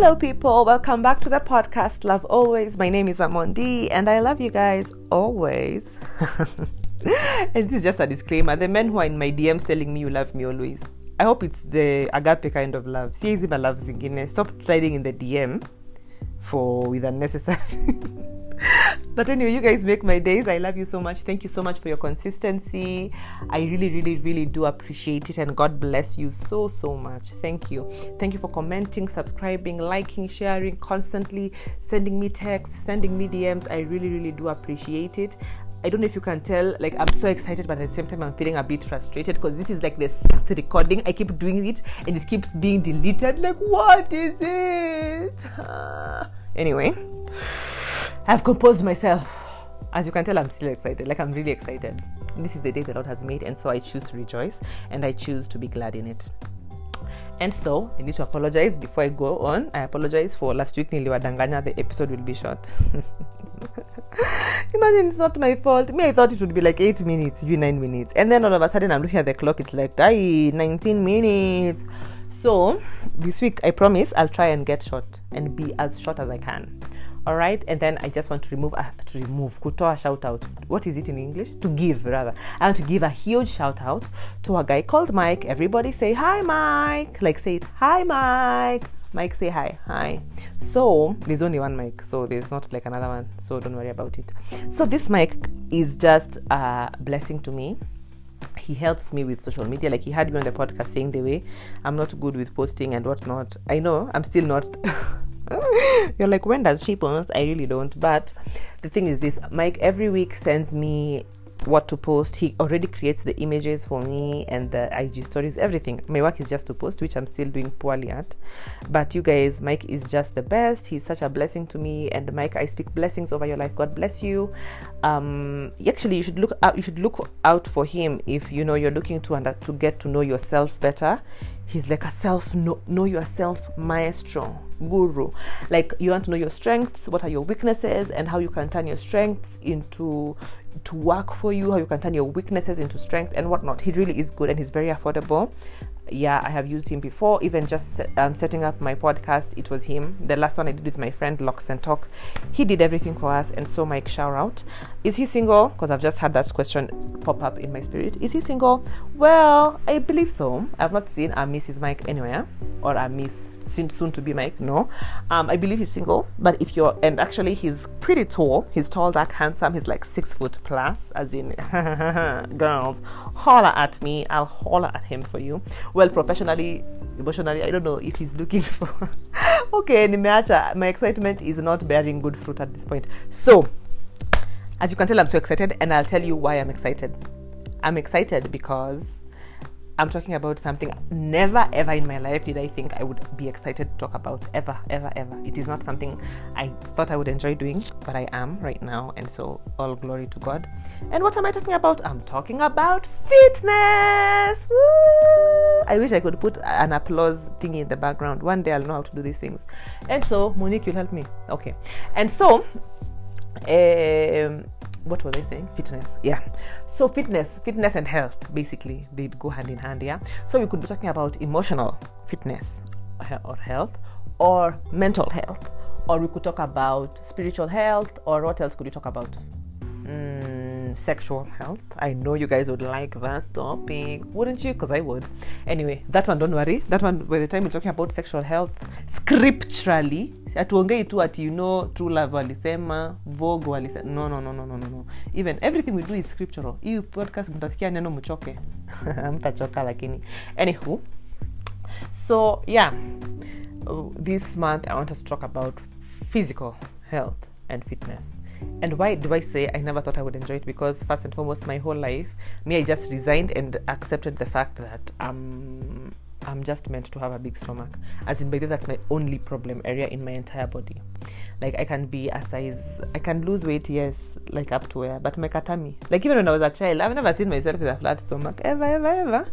Hello people, welcome back to the podcast Love Always. My name is Amondi and I love you guys always. And this is just a disclaimer, the men who are in my DMs telling me you love me always, I hope it's the agape kind of love. Siezi malove zingine. Stop sliding in the DM with unnecessary but anyway, you guys make my days. I love you so much. Thank you so much for your consistency. I really do appreciate it, and God bless you so much. Thank you for commenting, subscribing, liking, sharing, constantly sending me texts, sending me DMs. I really do appreciate it. I don't know if you can tell, like, I'm so excited, but at the same time I'm feeling a bit frustrated because this is like the 6th recording. I keep doing it and it keeps being deleted. Like, what is it? Anyway, I've composed myself. As you can tell, I'm still excited. Like, I'm really excited. And this is the day the Lord has made, and so I choose to rejoice and I choose to be glad in it. And so I need to apologize before I go on. I apologize for last week. Niliwadanganya, the episode will be short. Imagine, it's not my fault. Me, I thought it would be like 8 minutes, you 9 minutes, and then all of a sudden I'm looking at the clock, it's like 19 minutes. So this week I promise I'll try and get short and be as short as I can. All right, and then I just want to kutoa shout out. What is it in English? To give, rather. I want to give a huge shout out to a guy called Mike. Everybody say hi, Mike. Like, say it, hi, Mike. Mike, say hi. Hi. So there's only one Mike, so there's not like another one, so don't worry about it. So this Mike is just a blessing to me. He helps me with social media. Like, he had me on the podcast saying the way I'm not good with posting and whatnot. I know I'm still not. You're like, when does she post? I really don't. But the thing is this, Mike every week sends me what to post. He already creates the images for me and the IG stories, everything. My work is just to post, which I'm still doing poorly at. But you guys, Mike is just the best. He's such a blessing to me. And Mike, I speak blessings over your life. God bless you. Actually, you should look out for him if you know you're looking to get to know yourself better. He's like a know yourself maestro, guru. Like, you want to know your strengths, what are your weaknesses, and how you can turn your strengths into to work for you, how you can turn your weaknesses into strength and whatnot. He really is good and he's very affordable. Yeah, I have used him before, even just setting up my podcast. It was him. The last one I did with my friend Locks and Talk, he did everything for us. And so, Mike, shout out. Is he single? Because I've just had that question pop up in my spirit. Is he single? Well, I believe so. I've not seen a Mrs. Mike anywhere, or a Miss soon to be Mike. No, I believe he's single. But if you're, and actually he's pretty tall. He's tall, dark, handsome. He's like 6 foot plus, as in girls, holler at me. I'll holler at him for you. Well, professionally, emotionally, I don't know if he's looking for. Okay, my excitement is not bearing good fruit at this point. So, as you can tell, I'm so excited, and I'll tell you why I'm excited. I'm excited because I'm talking about something never ever in my life did I think I would be excited to talk about, ever. It is not something I thought I would enjoy doing, but I am right now, and so all glory to God. And what am I talking about? I'm talking about fitness. Woo! I wish I could put an applause thing in the background. One day I'll know how to do these things. And so, Monique, you'll help me. Okay. And so, what was I saying? Fitness. Yeah. So fitness and health, basically, they go hand in hand, yeah? So we could be talking about emotional fitness or health, or mental health, or we could talk about spiritual health, or what else could we talk about? Sexual health. I know you guys would like that topic, wouldn't you? Because I would. Anyway, that one, don't worry. That one, by the time we're talking about sexual health, scripturally, hatuongei tu ati, you know, true love walisema, vogue walisema. No. Even everything we do is scriptural. Hii podcast mtasikia neno mchoke. Mtachoka lakini. Anywho, so yeah, this month I want us to talk about physical health and fitness. And why do I say I never thought I would enjoy it? Because first and foremost, my whole life, I just resigned and accepted the fact that I'm just meant to have a big stomach. As in, by the way, that's my only problem area in my entire body. Like, I can be a size, I can lose weight, yes, like up to where, but my katami. Like, even when I was a child, I've never seen myself with a flat stomach, ever.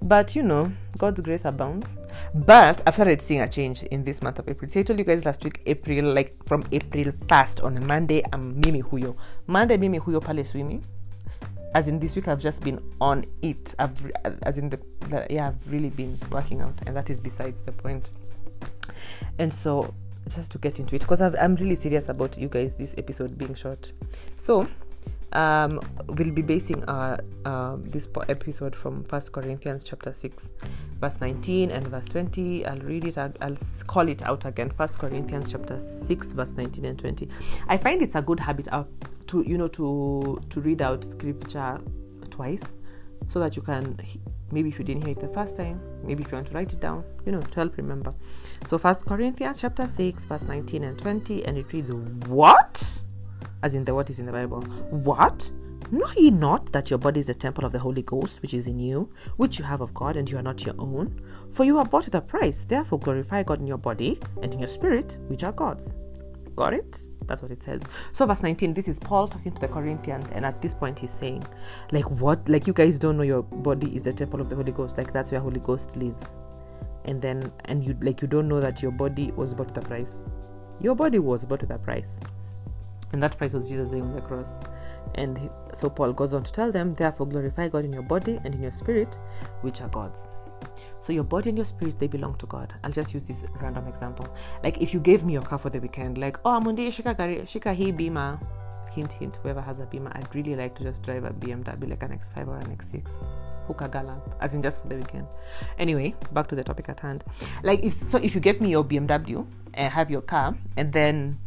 But you know, God's grace abounds. But I've started seeing a change in this month of April. So I told you guys last week, April, like from April 1st on a Monday, I'm Mimi Huyo. Monday, Mimi Huyo Pale Swimi. As in, this week I've just been on it. I've really been working out, and that is besides the point. And so, just to get into it, because I'm really serious about you guys, this episode being short. So, we'll be basing this episode from 1 Corinthians chapter 6, verse 19 and verse 20. I'll read it. I'll call it out again. 1 Corinthians chapter 6, verse 19 and 20. I find it's a good habit to read out scripture twice, so that you can, maybe if you didn't hear it the first time, maybe if you want to write it down, to help remember. So 1 Corinthians chapter 6, verse 19 and 20, and it reads, "What?" As in the what is in the Bible. "What? Know ye not that your body is a temple of the Holy Ghost, which is in you, which you have of God, and you are not your own? For you are bought with a price. Therefore glorify God in your body and in your spirit, which are God's." Got it? That's what it says. So verse 19, this is Paul talking to the Corinthians, and at this point he's saying, what? You guys don't know your body is the temple of the Holy Ghost. That's where Holy Ghost lives. And you you don't know that your body was bought with a price. Your body was bought with a price. And that price was Jesus on the cross. And so Paul goes on to tell them, therefore glorify God in your body and in your spirit, which are God's. So your body and your spirit, they belong to God. I'll just use this random example. If you gave me your car for the weekend, Amondi, shika hii bima. Hint, hint, whoever has a bima, I'd really like to just drive a BMW, like an X5 or an X6. Hookah gallop, as in just for the weekend. Anyway, back to the topic at hand. If you gave me your BMW, and have your car, and then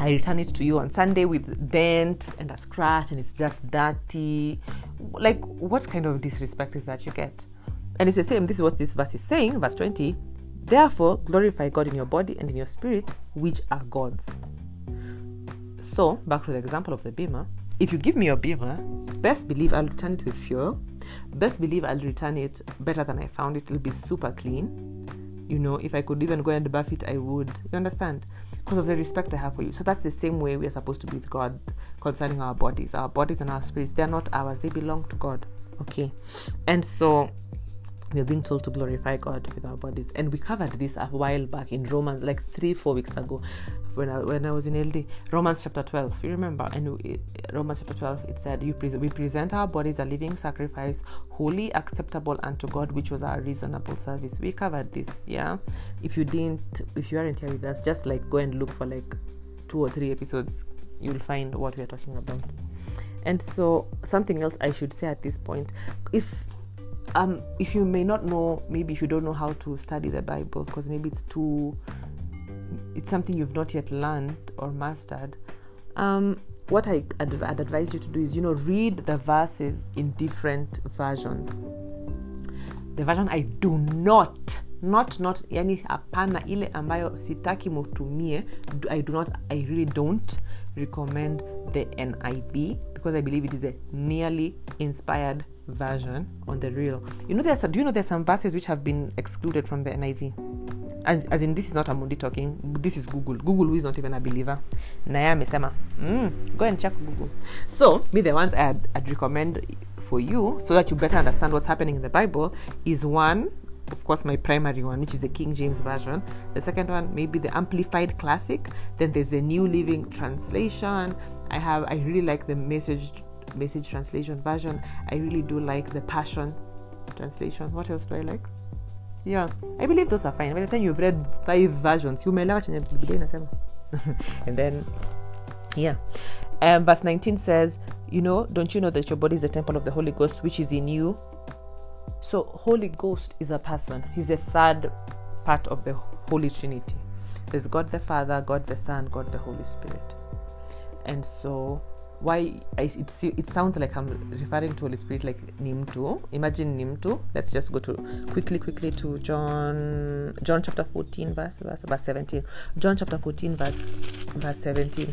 I return it to you on Sunday with dents and a scratch, and it's just dirty, what kind of disrespect is that you get? And it's the same. This is what this verse is saying, verse 20. Therefore, glorify God in your body and in your spirit, which are God's. So, back to the example of the bima. If you give me your bima, best believe I'll return it with fuel. Best believe I'll return it better than I found it. It'll be super clean. If I could even go and buff it, I would. You understand? Because of the respect I have for you. So that's the same way we are supposed to be with God concerning our bodies. Our bodies and our spirits, they are not ours. They belong to God. Okay? And so we are being told to glorify God with our bodies. And we covered this a while back in Romans, 3-4 weeks ago when I was in LD. Romans chapter 12. You remember? And Romans chapter 12, it said, we present our bodies a living sacrifice, holy, acceptable unto God, which was our reasonable service. We covered this, yeah? If you aren't here with us, just go and look for 2 or 3 episodes. You'll find what we are talking about. And so something else I should say at this point, if you may not know, maybe if you don't know how to study the Bible, because maybe it's something you've not yet learned or mastered, what I'd advise you to do is, read the verses in different versions. The version I do not, yani hapana ile ambayo sitaki mutumie, I really don't recommend the NIV, because I believe it is a nearly inspired version on the real. There's some verses which have been excluded from the NIV. As in, this is not Amundi talking. This is Google. Google, who is not even a believer. Naya mesema. Go and check Google. So, the ones I'd recommend for you, so that you better understand what's happening in the Bible, is one, of course, my primary one, which is the King James Version. The second one, maybe the Amplified Classic. Then there's the New Living Translation. I really like the Message translation version. I really do like the Passion translation. What else do I like? Yeah, I believe those are fine. By the time you've read 5 versions, you may love it. And then, yeah. Verse 19 says, don't you know that your body is the temple of the Holy Ghost, which is in you? So, Holy Ghost is a person. He's the third part of the Holy Trinity. There's God the Father, God the Son, God the Holy Spirit. And so, it sounds like I'm referring to Holy Spirit like Nimtu. Imagine Nimtu. Let's just go to quickly to John chapter 14 verse 17. John chapter 14 verse 17.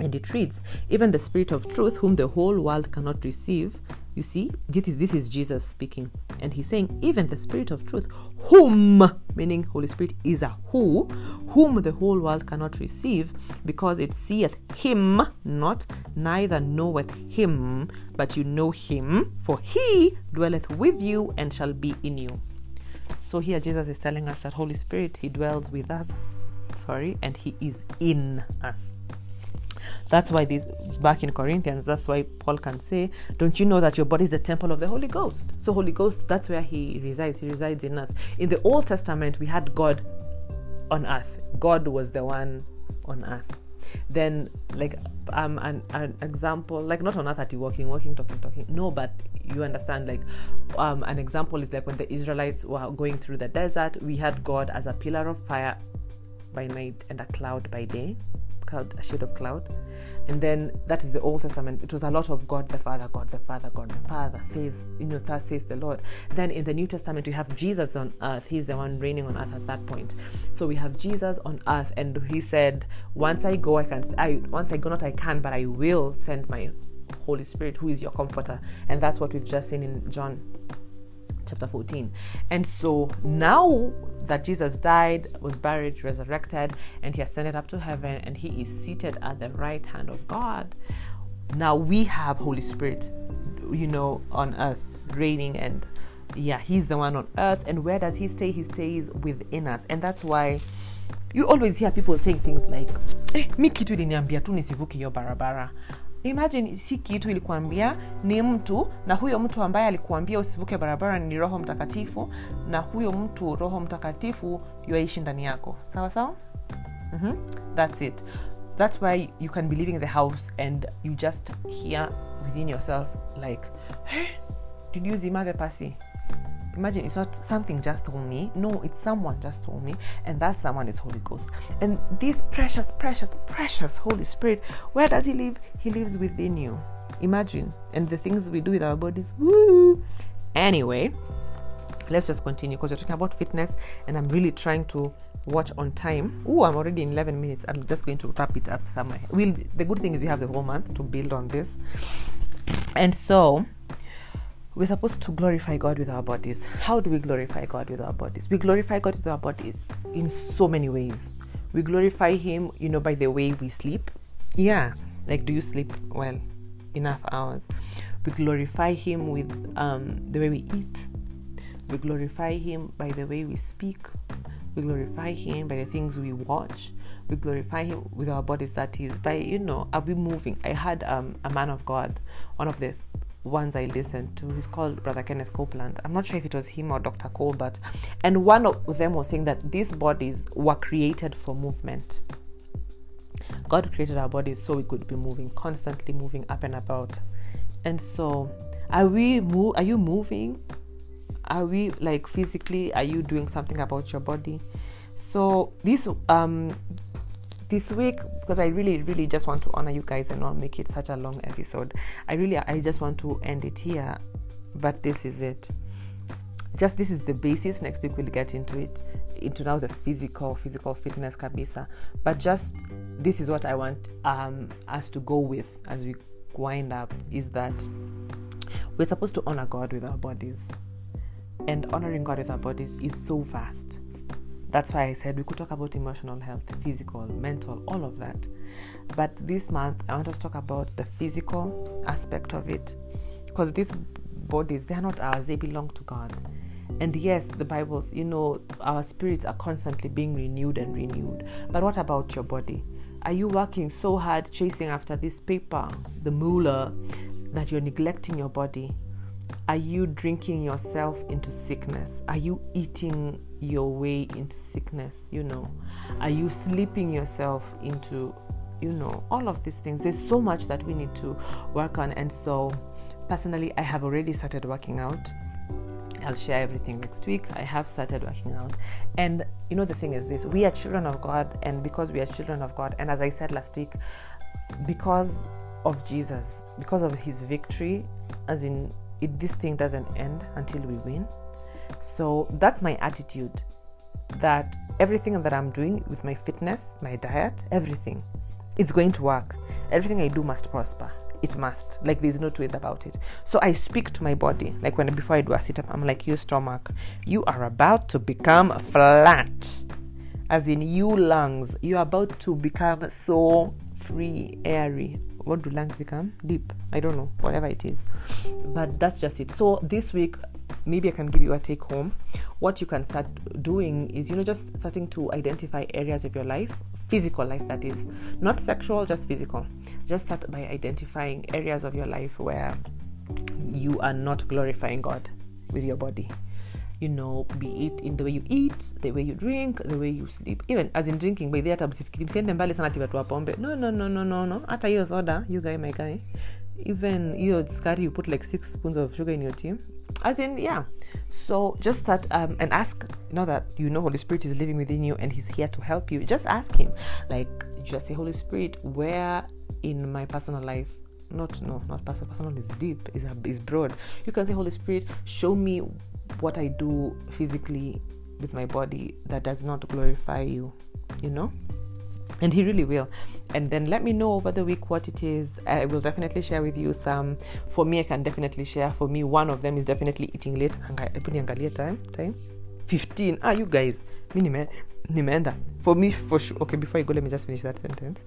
And it reads, "Even the Spirit of truth, whom the whole world cannot receive." You see, this is Jesus speaking, and he's saying, "Even the Spirit of truth, whom," meaning Holy Spirit is a who, "whom the whole world cannot receive, because it seeth him not, neither knoweth him, but you know him, for he dwelleth with you and shall be in you." So here Jesus is telling us that Holy Spirit, he dwells with us, and he is in us. That's why this, back in Corinthians, that's why Paul can say, don't you know that your body is the temple of the Holy Ghost? So Holy Ghost, that's where he resides. He resides in us. In the Old Testament, we had God on earth. God was the one on earth. Then, like, an example, like, not on earth that you're walking, talking. No, but you understand, like, an example is like when the Israelites were going through the desert, we had God as a pillar of fire by night and a cloud by day. A shade of cloud. And then that is the Old Testament. It was a lot of God the Father says, you know, thus says the Lord. Then in the New Testament, we have Jesus on earth. He's the one reigning on earth at that point. So we have Jesus on earth, and he said, once I go, I will send my Holy Spirit, who is your comforter. And that's what we've just seen in John chapter 14. And so now that Jesus died, was buried, resurrected, and he ascended up to heaven, and he is seated at the right hand of God, now we have Holy Spirit, you know, on earth, reigning. And yeah, he's the one on earth. And where does he stay? He stays within us. And that's why you always hear people saying things like, mi kitu iliniambia tu nisivuke hiyo barabara. Imagine, si kitu ilikuambia, ni mtu, na huyo mtu ambaye alikuambia usivuke barabara ni Roho Mtakatifu, na huyo mtu, Roho Mtakatifu, yuaishi ndani yako. Sawa? Mm-hmm. That's it. That's why you can be leaving the house and you just hear within yourself, like, hey, did you zima the pasi? Imagine, it's not something just told me. No, it's someone just told me. And that someone is Holy Ghost. And this precious, precious, precious Holy Spirit, where does he live? He lives within you. Imagine. And the things we do with our bodies. Woo! Anyway, let's just continue, because we're talking about fitness and I'm really trying to watch on time. Oh, I'm already in 11 minutes. I'm just going to wrap it up somewhere. The good thing is we have the whole month to build on this. And so, we're supposed to glorify God with our bodies. How do we glorify God with our bodies? We glorify God with our bodies in so many ways. We glorify him, you know, by the way we sleep. Yeah. Like, do you sleep well? Enough hours. We glorify him with the way we eat. We glorify him by the way we speak. We glorify him by the things we watch. We glorify him with our bodies, that is, by, you know, are we moving? I had a man of God, one of the ones I listened to, he's called Brother Kenneth Copeland. I'm not sure if it was him or Dr. Cole, and one of them was saying that these bodies were created for movement. God created our bodies so we could be moving, constantly moving up and about. And so, are you moving? Are we, like, physically, are you doing something about your body? So this week, because I really, really just want to honor you guys and not make it such a long episode. I just want to end it here, but this is it. Just this is the basis. Next week we'll get into it, into now the physical fitness kabisa. But just this is what I want us to go with as we wind up, is that we're supposed to honor God with our bodies, and honoring God with our bodies is so vast. That's why I said we could talk about emotional health, physical, mental, all of that. But this month, I want us to talk about the physical aspect of it. Because these bodies, they are not ours. They belong to God. And yes, the Bible, you know, our spirits are constantly being renewed. But what about your body? Are you working so hard chasing after this paper, the moolah, that you're neglecting your body? Are you drinking yourself into sickness? Are you eating your way into sickness? You know, are you sleeping yourself into, you know, all of these things? There's so much that we need to work on. And so, personally, I have already started working out. I'll share everything next week. I have started working out. And, you know, the thing is this, we are children of God. And because we are children of God, and as I said last week, because of Jesus, because of his victory, as in, this thing doesn't end until we win. So that's my attitude, that everything that I'm doing with my fitness, my diet, everything, it's going to work. Everything I do must prosper. It must. Like, there's no two ways about it. So I speak to my body. Like, before I do a sit-up, I'm like, you stomach, you are about to become flat. As in, you lungs, you're about to become so free, airy. What do lungs become? Deep. I don't know. Whatever it is. But that's just it. So this week, maybe I can give you a take home. What you can start doing is, you know, just starting to identify areas of your life, physical life, that is, not sexual, just physical. Just start by identifying areas of your life where you are not glorifying God with your body. You know, be it in the way you eat, the way you drink, the way you sleep, even as in drinking. By the hata msiende mbali sana ati watu wapombe. No. Hata hiyo soda, you guy, my guy. Even your scary, you put like 6 spoons of sugar in your tea. As in, yeah. So just start and ask. Now that you know Holy Spirit is living within you and He's here to help you, just ask Him. Like, just say, Holy Spirit, where in my personal life? Not personal. Is deep. Is broad. You can say, Holy Spirit, show me what I do physically with my body that does not glorify you, you know? And He really will. And then let me know over the week what it is. I will definitely share with you some. For me, I can definitely share. For me, one of them is definitely eating late. Time? 15. Ah, you guys. For me, for sure. Okay, before you go, let me just finish that sentence.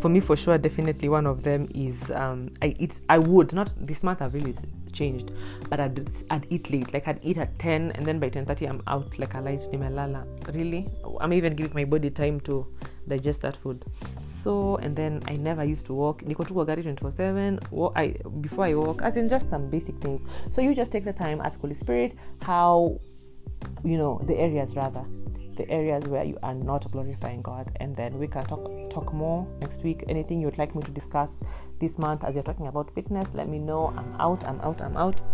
For me, for sure, definitely one of them is this month I've really changed, but I'd eat late. Like, I'd eat at 10, and then by 10:30 I'm out like a light. Nimelala. Really? I'm even giving my body time to digest that food. So, and then I never used to walk. Niko tu gari 24/7. Before I walk, as in just some basic things. So you just take the time, ask Holy Spirit how, you know, the areas where you are not glorifying God, and then we can talk more next week. Anything you'd like me to discuss this month as you're talking about fitness, let me know. I'm out.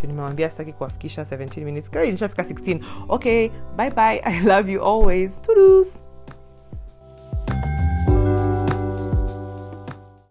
Nimewambia sitaki kuwafikisha 17 minutes. Girl, nishafika 16. Okay, bye. I love you always. Toodles.